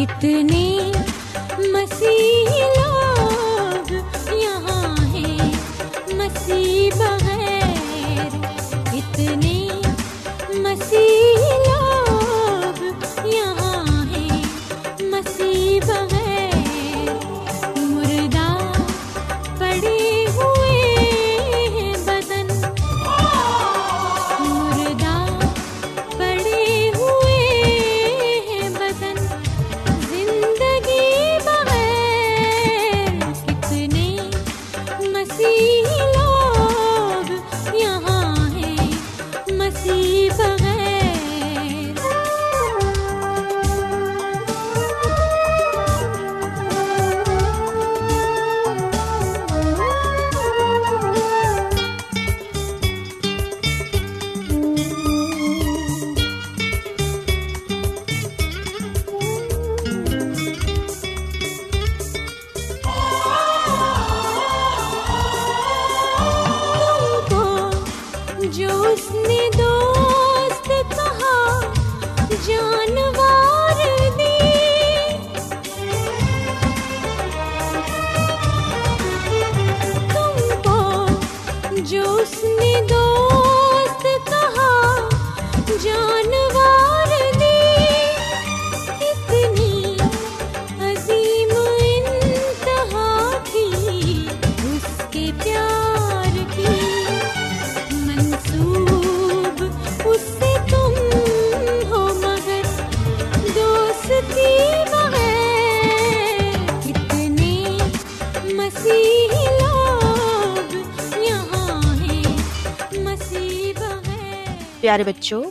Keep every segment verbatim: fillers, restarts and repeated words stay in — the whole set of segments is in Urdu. اتنے مسیح لوگ یہاں ہیں، مسیح بغیر اتنے مسیح لوگ یہاں ہیں، مسیح بغیر مردہ پڑے ہوئے ہیں، بدن مردہ پڑے ہوئے ہیں، بدن پیارے بچوں،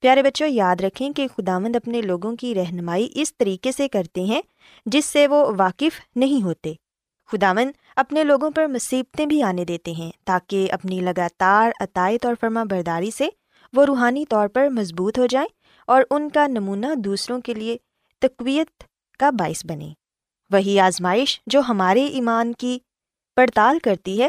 پیارے بچوں، یاد رکھیں کہ خداوند اپنے لوگوں کی رہنمائی اس طریقے سے کرتے ہیں جس سے وہ واقف نہیں ہوتے۔ خداوند اپنے لوگوں پر مصیبتیں بھی آنے دیتے ہیں تاکہ اپنی لگاتار اطاعت اور فرما برداری سے وہ روحانی طور پر مضبوط ہو جائیں اور ان کا نمونہ دوسروں کے لیے تقویت کا باعث بنے۔ وہی آزمائش جو ہمارے ایمان کی پڑتال کرتی ہے،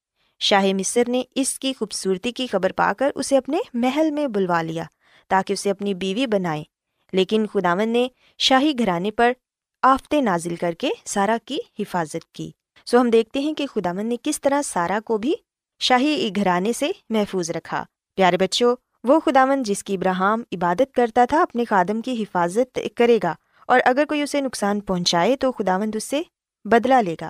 شاہ مصر نے اس کی خوبصورتی کی خبر پا کر اسے اپنے محل میں بلوا لیا تاکہ اسے اپنی بیوی بنائیں، لیکن خداوند نے شاہی گھرانے پر آفتیں نازل کر کے سارہ کی حفاظت کی۔ سو ہم دیکھتے ہیں کہ خداوند نے کس طرح سارہ کو بھی شاہی گھرانے سے محفوظ رکھا۔ پیارے بچوں، وہ خداوند جس کی ابراہیم عبادت کرتا تھا اپنے خادم کی حفاظت کرے گا، اور اگر کوئی اسے نقصان پہنچائے تو خداوند اس سے بدلہ لے گا۔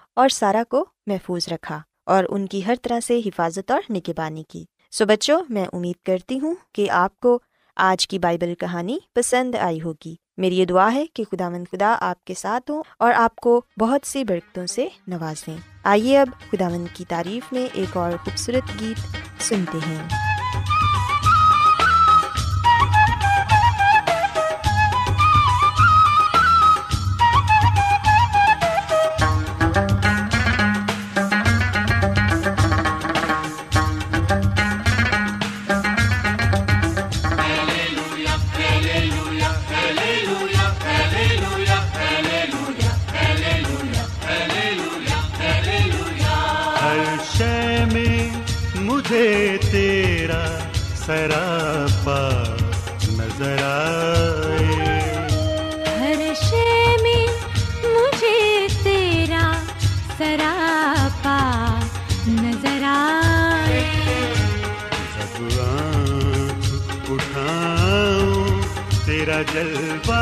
اور سارہ کو محفوظ رکھا اور ان کی ہر طرح سے حفاظت اور نگہبانی کی۔ سو بچوں، میں امید کرتی ہوں کہ آپ کو آج کی بائبل کہانی پسند آئی ہوگی۔ میری یہ دعا ہے کہ خداوند خدا آپ کے ساتھ ہوں اور آپ کو بہت سی برکتوں سے نوازیں۔ آئیے اب خداوند کی تعریف میں ایک اور خوبصورت گیت سنتے ہیں۔ تیرا سراپا نظر آئے، ہر شے میں مجھے تیرا سراپا نظر آئے، جب آنکھ اٹھاؤں تیرا جلوہ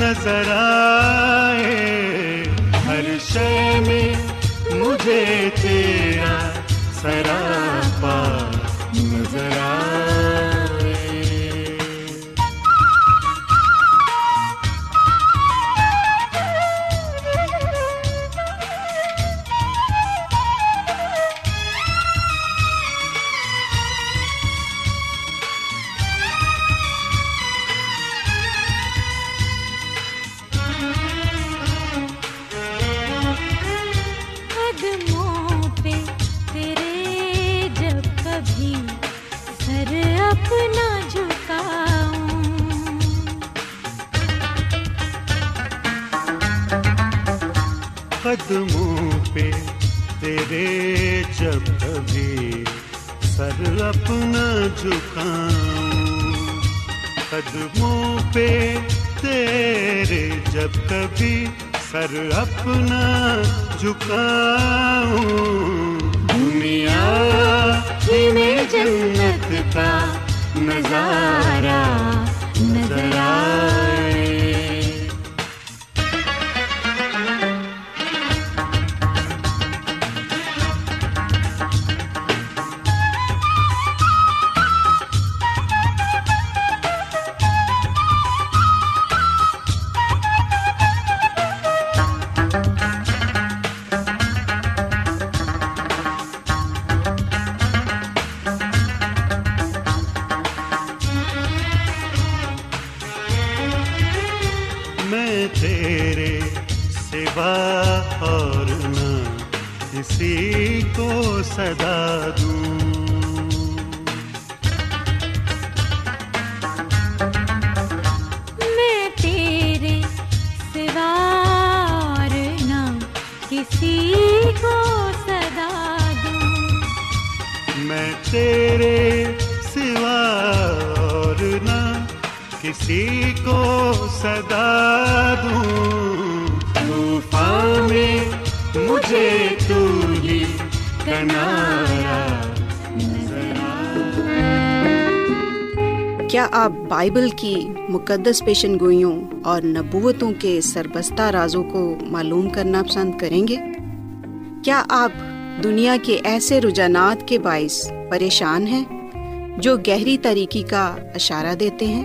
نظر آئے، ہر شے میں مجھے تیرا سراپا نظر آئے۔ قدموں پہ تیرے جب کبھی سر اپنا جھکاؤں، قدموں پہ تیرے جب کبھی سر اپنا جھکاؤں، دنیا ہی میں جنت کا نظارہ نظر آئے۔ کیا آپ بائبل کی مقدس پیشن گوئیوں اور نبوتوں کے سربستہ رازوں کو معلوم کرنا پسند کریں گے؟ کیا آپ دنیا کے ایسے رجحانات کے باعث پریشان ہیں جو گہری تاریکی کا اشارہ دیتے ہیں؟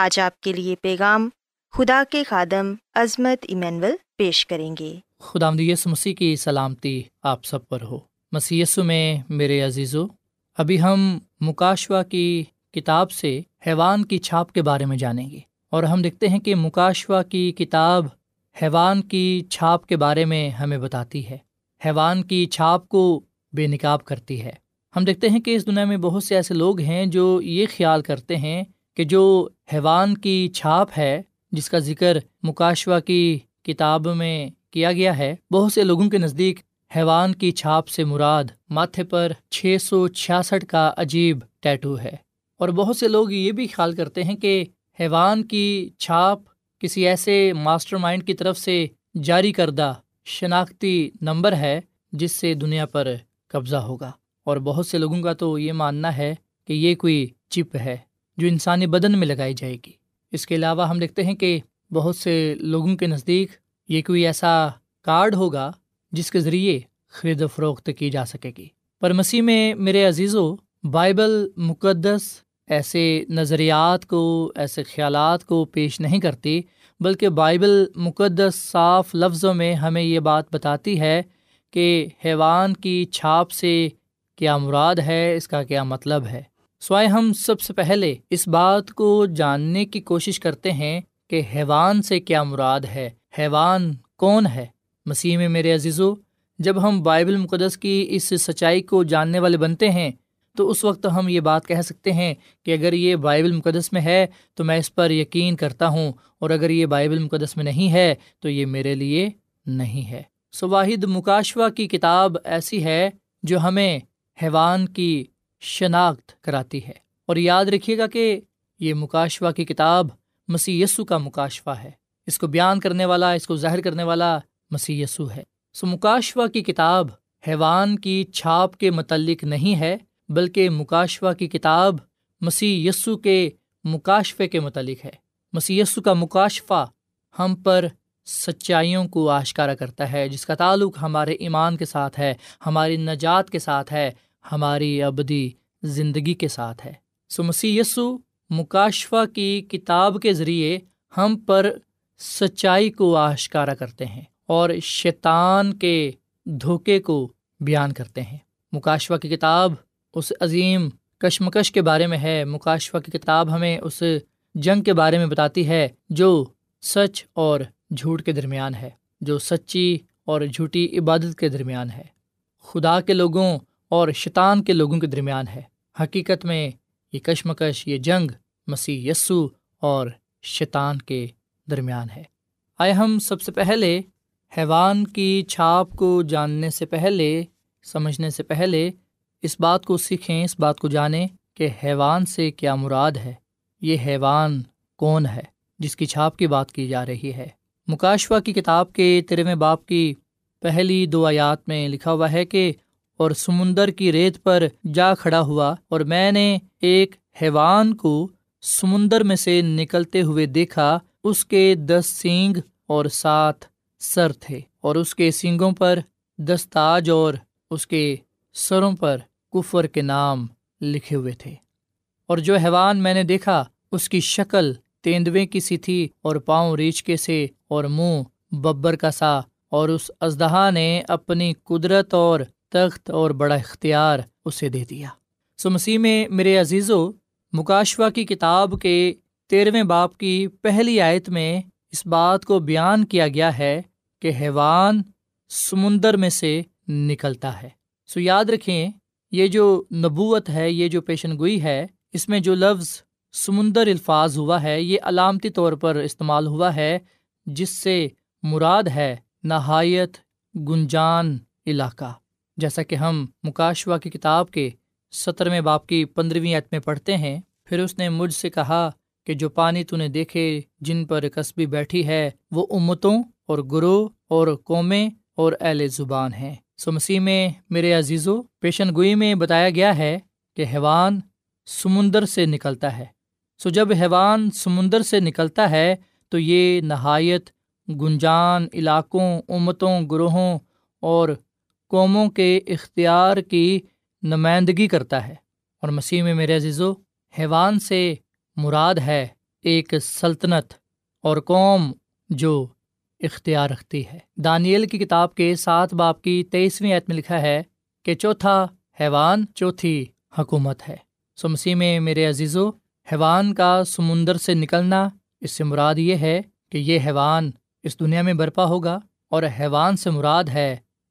آج آپ کے لیے پیغام خدا کے خادم عظمت ایمینول پیش کریں گے۔ خداوند یسوع مسیح کی سلامتی آپ سب پر ہو۔ مسیح یسوع میں میرے عزیزو، ابھی ہم مکاشوہ کی کتاب سے حیوان کی چھاپ کے بارے میں جانیں گے، اور ہم دیکھتے ہیں کہ مکاشوہ کی کتاب حیوان کی چھاپ کے بارے میں ہمیں بتاتی ہے، حیوان کی چھاپ کو بے نقاب کرتی ہے۔ ہم دیکھتے ہیں کہ اس دنیا میں بہت سے ایسے لوگ ہیں جو یہ خیال کرتے ہیں کہ جو حیوان کی چھاپ ہے، جس کا ذکر مکاشوہ کی کتاب میں کیا گیا ہے، بہت سے لوگوں کے نزدیک حیوان کی چھاپ سے مراد ماتھے پر چھ سو چھیاسٹھ کا عجیب ٹیٹو ہے، اور بہت سے لوگ یہ بھی خیال کرتے ہیں کہ حیوان کی چھاپ کسی ایسے ماسٹر مائنڈ کی طرف سے جاری کردہ شناختی نمبر ہے جس سے دنیا پر قبضہ ہوگا، اور بہت سے لوگوں کا تو یہ ماننا ہے کہ یہ کوئی چپ ہے جو انسانی بدن میں لگائی جائے گی۔ اس کے علاوہ ہم دیکھتے ہیں کہ بہت سے لوگوں کے نزدیک یہ کوئی ایسا کارڈ ہوگا جس کے ذریعے خرید و فروخت کی جا سکے گی۔ پر مسیح میں میرے عزیزو، بائبل مقدس ایسے نظریات کو، ایسے خیالات کو پیش نہیں کرتی، بلکہ بائبل مقدس صاف لفظوں میں ہمیں یہ بات بتاتی ہے کہ حیوان کی چھاپ سے کیا مراد ہے، اس کا کیا مطلب ہے۔ سوائے ہم سب سے پہلے اس بات کو جاننے کی کوشش کرتے ہیں کہ حیوان سے کیا مراد ہے، حیوان کون ہے۔ مسیح میں میرے عزیزو، جب ہم بائبل مقدس کی اس سچائی کو جاننے والے بنتے ہیں تو اس وقت ہم یہ بات کہہ سکتے ہیں کہ اگر یہ بائبل مقدس میں ہے تو میں اس پر یقین کرتا ہوں، اور اگر یہ بائبل مقدس میں نہیں ہے تو یہ میرے لیے نہیں ہے۔ سو واحد مکاشوہ کی کتاب ایسی ہے جو ہمیں حیوان کی شناخت کراتی ہے، اور یاد رکھیے گا کہ یہ مکاشوہ کی کتاب مسیح یسو کا مکاشوہ ہے، اس کو بیان کرنے والا، اس کو ظاہر کرنے والا مسیح یسو ہے۔ سو مکاشوہ کی کتاب حیوان کی چھاپ کے متعلق نہیں ہے، بلکہ مکاشوہ کی کتاب مسیح یسو کے مکاشفے کے متعلق ہے۔ مسیح یسو کا مکاشفہ ہم پر سچائیوں کو آشکارا کرتا ہے جس کا تعلق ہمارے ایمان کے ساتھ ہے، ہماری نجات کے ساتھ ہے، ہماری ابدی زندگی کے ساتھ ہے۔ سو مسیح یسو مکاشفہ کی کتاب کے ذریعے ہم پر سچائی کو آشکارا کرتے ہیں اور شیطان کے دھوکے کو بیان کرتے ہیں۔ مکاشفہ کی کتاب اس عظیم کشمکش کے بارے میں ہے، مکاشفہ کی کتاب ہمیں اس جنگ کے بارے میں بتاتی ہے جو سچ اور جھوٹ کے درمیان ہے، جو سچی اور جھوٹی عبادت کے درمیان ہے، خدا کے لوگوں اور شیطان کے لوگوں کے درمیان ہے۔ حقیقت میں یہ کشمکش، یہ جنگ مسیح یسو اور شیطان کے درمیان ہے۔ آئے ہم سب سے پہلے حیوان کی چھاپ کو جاننے سے پہلے، سمجھنے سے پہلے اس بات کو سیکھیں، اس بات کو جانیں کہ حیوان سے کیا مراد ہے، یہ حیوان کون ہے جس کی چھاپ کی بات کی جا رہی ہے۔ مکاشفہ کی کتاب کے تیرہویں باب کی پہلی دو آیات میں لکھا ہوا ہے کہ اور سمندر کی ریت پر جا کھڑا ہوا اور میں نے ایک حیوان کو سمندر میں سے نکلتے ہوئے دیکھا، اس کے دس سینگ اور سات سر تھے اور اس کے سینگوں پر دس تاج اور اس کے سروں پر کفر کے نام لکھے ہوئے تھے، اور جو حیوان میں نے دیکھا اس کی شکل تیندوے کی سی تھی اور پاؤں ریچھے سے اور منہ ببر کا سا، اور اس اژدہا نے اپنی قدرت اور تخت اور بڑا اختیار اسے دے دیا۔ سو مسیح میں میرے عزیزو، مکاشفہ کی کتاب کے تیرہویں باب کی پہلی آیت میں اس بات کو بیان کیا گیا ہے کہ حیوان سمندر میں سے نکلتا ہے۔ سو یاد رکھیں، یہ جو نبوت ہے، یہ جو پیشن گوئی ہے، اس میں جو لفظ سمندر الفاظ ہوا ہے یہ علامتی طور پر استعمال ہوا ہے، جس سے مراد ہے نہایت گنجان علاقہ، جیسا کہ ہم مکاشوہ کی کتاب کے سترویں باب کی پندرہویں آیت میں پڑھتے ہیں۔ پھر اس نے مجھ سے کہا کہ جو پانی تو نے دیکھے جن پر کسبی بیٹھی ہے وہ امتوں اور گروہ اور قومیں اور اہل زبان ہیں۔ سو مسیح میں میرے عزیزو، پیشن گوئی میں بتایا گیا ہے کہ حیوان سمندر سے نکلتا ہے۔ سو جب حیوان سمندر سے نکلتا ہے تو یہ نہایت گنجان علاقوں، امتوں، گروہوں اور قوموں کے اختیار کی نمائندگی کرتا ہے۔ اور مسیح میں میرے عزیزو، حیوان سے مراد ہے ایک سلطنت اور قوم جو اختیار رکھتی ہے۔ دانیل کی کتاب کے سات باب کی تیئیسویں آیت میں لکھا ہے کہ چوتھا حیوان چوتھی حکومت ہے۔ سو مسیح میں میرے عزیزو، حیوان کا سمندر سے نکلنا، اس سے مراد یہ ہے کہ یہ حیوان اس دنیا میں برپا ہوگا، اور حیوان سے مراد ہے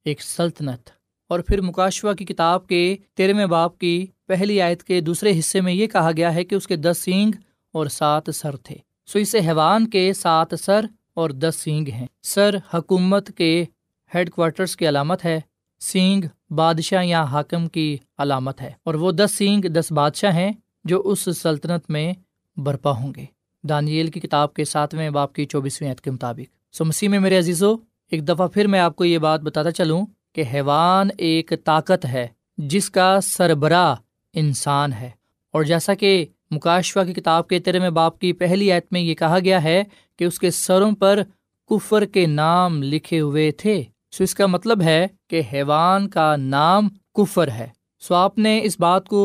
ایک سلطنت۔ اور پھر مکاشوہ کی کتاب کے تیرہویں باب کی پہلی آیت کے دوسرے حصے میں یہ کہا گیا ہے کہ اس کے دس سینگ اور سات سر تھے۔ سو اسے حیوان کے سات سر اور دس سینگ ہیں۔ سر حکومت کے ہیڈ کوارٹرز کی علامت ہے، سینگ بادشاہ یا حاکم کی علامت ہے، اور وہ دس سینگ دس بادشاہ ہیں جو اس سلطنت میں برپا ہوں گے، دانیل کی کتاب کے ساتویں باب کی چوبیسویں آیت کے مطابق۔ سو مسیح میں میرے عزیزو، ایک دفعہ پھر میں آپ کو یہ بات بتاتا چلوں کہ حیوان ایک طاقت ہے جس کا سربراہ انسان ہے، اور جیسا کہ مکاشفہ کی کتاب کے تیرہویں باب کی پہلی آیت میں یہ کہا گیا ہے کہ اس کے سروں پر کفر کے نام لکھے ہوئے تھے۔ سو اس کا مطلب ہے کہ حیوان کا نام کفر ہے۔ سو آپ نے اس بات کو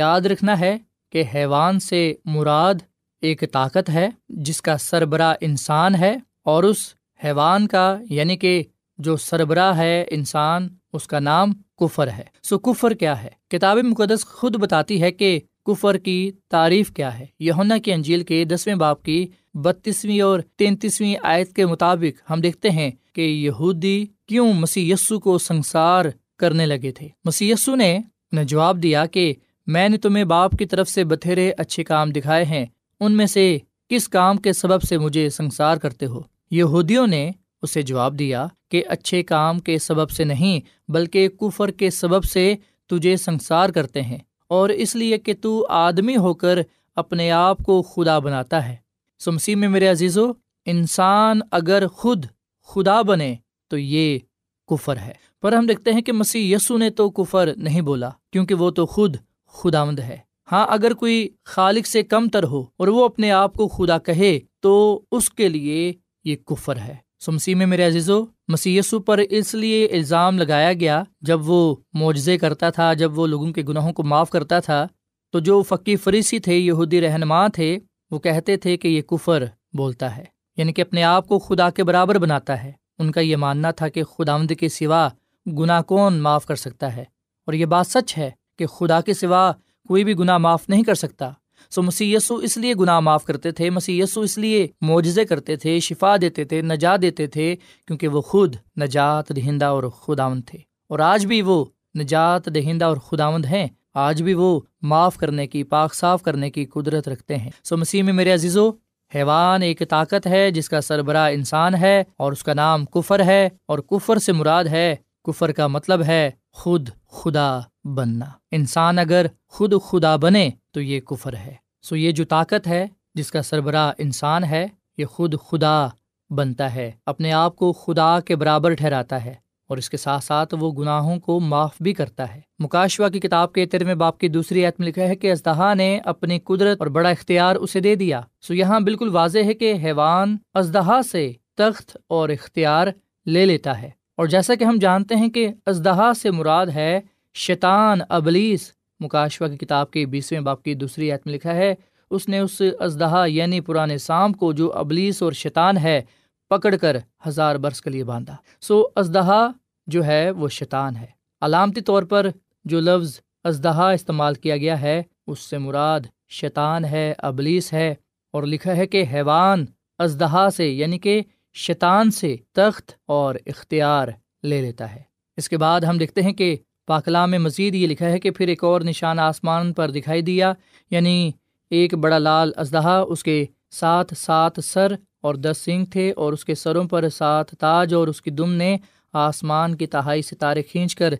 یاد رکھنا ہے کہ حیوان سے مراد ایک طاقت ہے جس کا سربراہ انسان ہے، اور اس حیوان کا یعنی کہ جو سربراہ ہے انسان، اس کا نام کفر ہے۔ سو کفر کیا ہے؟ کتاب مقدس خود بتاتی ہے کہ کفر کی تعریف کیا ہے۔ یوحنا کی انجیل کے دسویں باب کی بتیسویں اور تینتیسویں آیت کے مطابق ہم دیکھتے ہیں کہ یہودی کیوں مسیح یسو کو سنسار کرنے لگے تھے۔ مسیح یسو نے انہیں جواب دیا کہ میں نے تمہیں باپ کی طرف سے بتھیرے اچھے کام دکھائے ہیں، ان میں سے کس کام کے سبب سے مجھے سنسار کرتے ہو؟ یہودیوں نے اسے جواب دیا کہ اچھے کام کے سبب سے نہیں بلکہ کفر کے سبب سے تجھے سنسار کرتے ہیں، اور اس لیے کہ تو آدمی ہو کر اپنے آپ کو خدا بناتا ہے۔ سو مسیح میں میرے عزیزو، انسان اگر خود خدا بنے تو یہ کفر ہے، پر ہم دیکھتے ہیں کہ مسیح یسو نے تو کفر نہیں بولا کیونکہ وہ تو خود خداوند ہے۔ ہاں، اگر کوئی خالق سے کم تر ہو اور وہ اپنے آپ کو خدا کہے تو اس کے لیے یہ کفر ہے۔ سو مسیح میں میرے عزیزو، مسیح یسو پر اس لیے الزام لگایا گیا جب وہ معجزے کرتا تھا، جب وہ لوگوں کے گناہوں کو معاف کرتا تھا، تو جو فقی فریسی تھے، یہودی رہنما تھے، وہ کہتے تھے کہ یہ کفر بولتا ہے، یعنی کہ اپنے آپ کو خدا کے برابر بناتا ہے۔ ان کا یہ ماننا تھا کہ خداوند کے سوا گناہ کون معاف کر سکتا ہے، اور یہ بات سچ ہے کہ خدا کے سوا کوئی بھی گناہ معاف نہیں کر سکتا۔ سو مسیح یسو اس لیے گناہ معاف کرتے تھے، مسیح یسو اس لیے معجزے کرتے تھے، شفا دیتے تھے، نجات دیتے تھے، کیونکہ وہ خود نجات دہندہ اور خداوند تھے، اور آج بھی وہ نجات دہندہ اور خداوند ہیں۔ آج بھی وہ معاف کرنے کی، پاک صاف کرنے کی قدرت رکھتے ہیں۔ سو مسیح میں میرے عزیزو، حیوان ایک طاقت ہے جس کا سربراہ انسان ہے، اور اس کا نام کفر ہے، اور کفر سے مراد ہے، کفر کا مطلب ہے خود خدا بننا۔ انسان اگر خود خدا بنے تو یہ کفر ہے۔ سو یہ جو طاقت ہے جس کا سربراہ انسان ہے، یہ خود خدا بنتا ہے، اپنے آپ کو خدا کے برابر ٹھہراتا ہے، اور اس کے ساتھ ساتھ وہ گناہوں کو معاف بھی کرتا ہے۔ مکاشوہ کی کتاب کے تیرہویں باب کی دوسری آیت میں لکھا ہے کہ اژدہا نے اپنی قدرت اور بڑا اختیار اسے دے دیا۔ سو یہاں بالکل واضح ہے کہ حیوان اژدہا سے تخت اور اختیار لے لیتا ہے، اور جیسا کہ ہم جانتے ہیں کہ اژدہا سے مراد ہے شیطان، ابلیس۔ مکاشوہ کی کتاب کے بیسویں باب کی دوسری آیت میں لکھا ہے، اس نے اس اژدہا یعنی پرانے سام کو جو ابلیس اور شیطان ہے پکڑ کر ہزار برس کے لیے باندھا۔ سو اژدہا جو ہے وہ شیطان ہے۔ علامتی طور پر جو لفظ اژدہا استعمال کیا گیا ہے اس سے مراد شیطان ہے، ابلیس ہے، اور لکھا ہے کہ حیوان اژدہا سے یعنی کہ شیطان سے تخت اور اختیار لے لیتا ہے۔ اس کے بعد ہم دیکھتے ہیں کہ پاکلام میں مزید یہ لکھا ہے کہ پھر ایک اور نشان آسمان پر دکھائی دیا، یعنی ایک بڑا لال اژدہا، اس کے ساتھ سات سر اور دس سنگ تھے، اور اس کے سروں پر سات تاج، اور اس کی دم نے آسمان کی تہائی ستارے کھینچ کر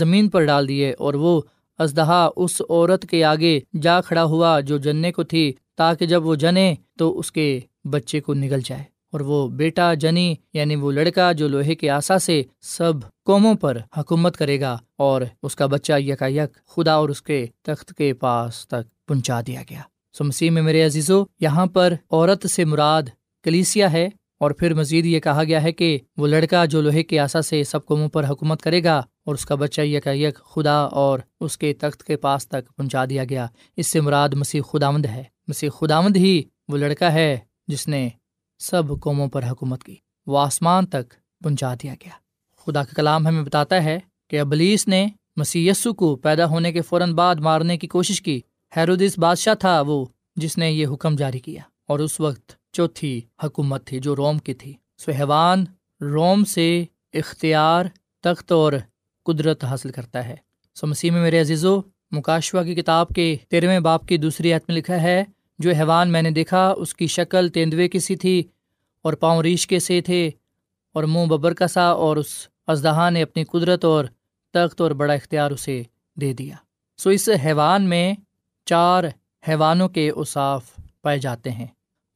زمین پر ڈال دیے، اور وہ اژدہا اس عورت کے آگے جا کھڑا ہوا جو جننے کو تھی، تاکہ جب وہ جنے تو اس کے بچے کو نگل جائے، اور وہ بیٹا جنی یعنی وہ لڑکا جو لوہے کے آسا سے سب قوموں پر حکومت کرے گا، اور اس کا بچہ یکایک خدا اور اس کے تخت کے پاس تک پہنچا دیا گیا۔ سو مسیح میں میرے عزیزو، یہاں پر عورت سے مراد کلیسیا ہے، اور پھر مزید یہ کہا گیا ہے کہ وہ لڑکا جو لوہے کے آسا سے سب قوموں پر حکومت کرے گا، اور اس کا بچہ یکایک خدا اور اس کے تخت کے پاس تک پہنچا دیا گیا۔ اس سے مراد مسیح خداوند ہے۔ مسیح خداوند ہی وہ لڑکا ہے جس نے سب قوموں پر حکومت کی، وہ آسمان تک پہنچا دیا گیا۔ خدا کا کلام ہمیں بتاتا ہے کہ ابلیس نے مسیح یسو کو پیدا ہونے کے فوراً بعد مارنے کی کوشش کی۔ ہیرودس بادشاہ تھا وہ جس نے یہ حکم جاری کیا، اور اس وقت چوتھی حکومت تھی جو روم کی تھی۔ سو حیوان روم سے اختیار، تخت اور قدرت حاصل کرتا ہے۔ سو مسیح میں میرے عزیزو، مکاشوہ کی کتاب کے تیرہویں باب کی دوسری آیت میں لکھا ہے، جو حیوان میں نے دیکھا اس کی شکل تیندوے کی سی تھی، اور پاؤں ریش کے سے تھے، اور منہ ببر کا سا، اور اس اژدہا نے اپنی قدرت اور تخت اور بڑا اختیار اسے دے دیا۔ سو اس حیوان میں چار حیوانوں کے اوصاف پائے جاتے ہیں،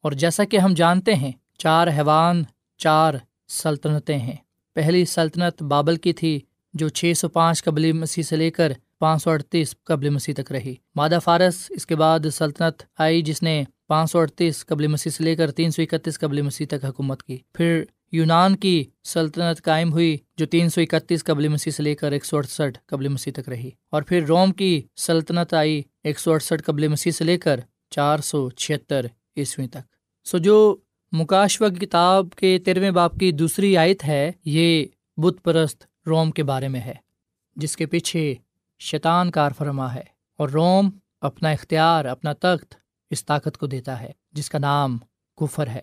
اور جیسا کہ ہم جانتے ہیں چار حیوان چار سلطنتیں ہیں۔ پہلی سلطنت بابل کی تھی جو چھ سو پانچ قبل مسیح سے لے کر پانچ سو اڑتیس قبل مسیح تک رہی، مادہ فارس۔ اس کے بعد سلطنت آئی جس نے پانچ سو اڑتیس قبل مسیح سے لے کر تین سو اکتیس قبل مسیح تک حکومت کی۔ پھر یونان کی سلطنت قائم ہوئی جو تین سو اکتیس قبل مسیح سے لے کر ایک سو اڑسٹھ قبل مسیح تک رہی، اور پھر روم کی سلطنت آئی ایک سو اڑسٹھ قبل مسیح سے لے کر چار سو چھہتر عیسوی تک۔ سو جو مکاشوہ کی کتاب کے تیرہویں باب کی دوسری آیت ہے، یہ بت پرست روم کے بارے میں ہے جس کے پیچھے شیطان کار فرما ہے، اور روم اپنا اختیار، اپنا تخت اس طاقت کو دیتا ہے جس کا نام کفر ہے،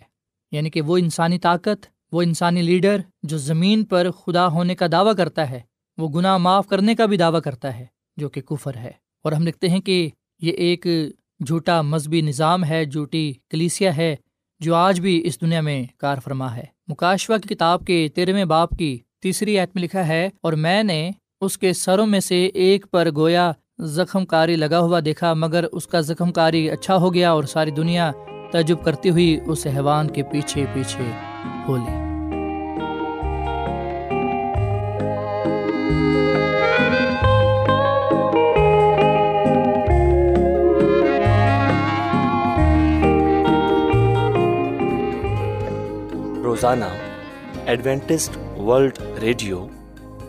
یعنی کہ وہ انسانی طاقت، وہ انسانی لیڈر جو زمین پر خدا ہونے کا دعویٰ کرتا ہے، وہ گناہ معاف کرنے کا بھی دعویٰ کرتا ہے جو کہ کفر ہے۔ اور ہم دیکھتے ہیں کہ یہ ایک جھوٹا مذہبی نظام ہے، جھوٹی کلیسیا ہے جو آج بھی اس دنیا میں کار فرما ہے۔ مکاشفہ کی کتاب کے تیرہویں باب کی تیسری آیت میں لکھا ہے، اور میں نے اس کے سروں میں سے ایک پر گویا زخم کاری لگا ہوا دیکھا، مگر اس کا زخم کاری اچھا ہو گیا اور ساری دنیا تعجب کرتی ہوئی اس حیوان کے پیچھے پیچھے ہو لی۔ روزانہ ایڈوینٹسٹ ورلڈ ریڈیو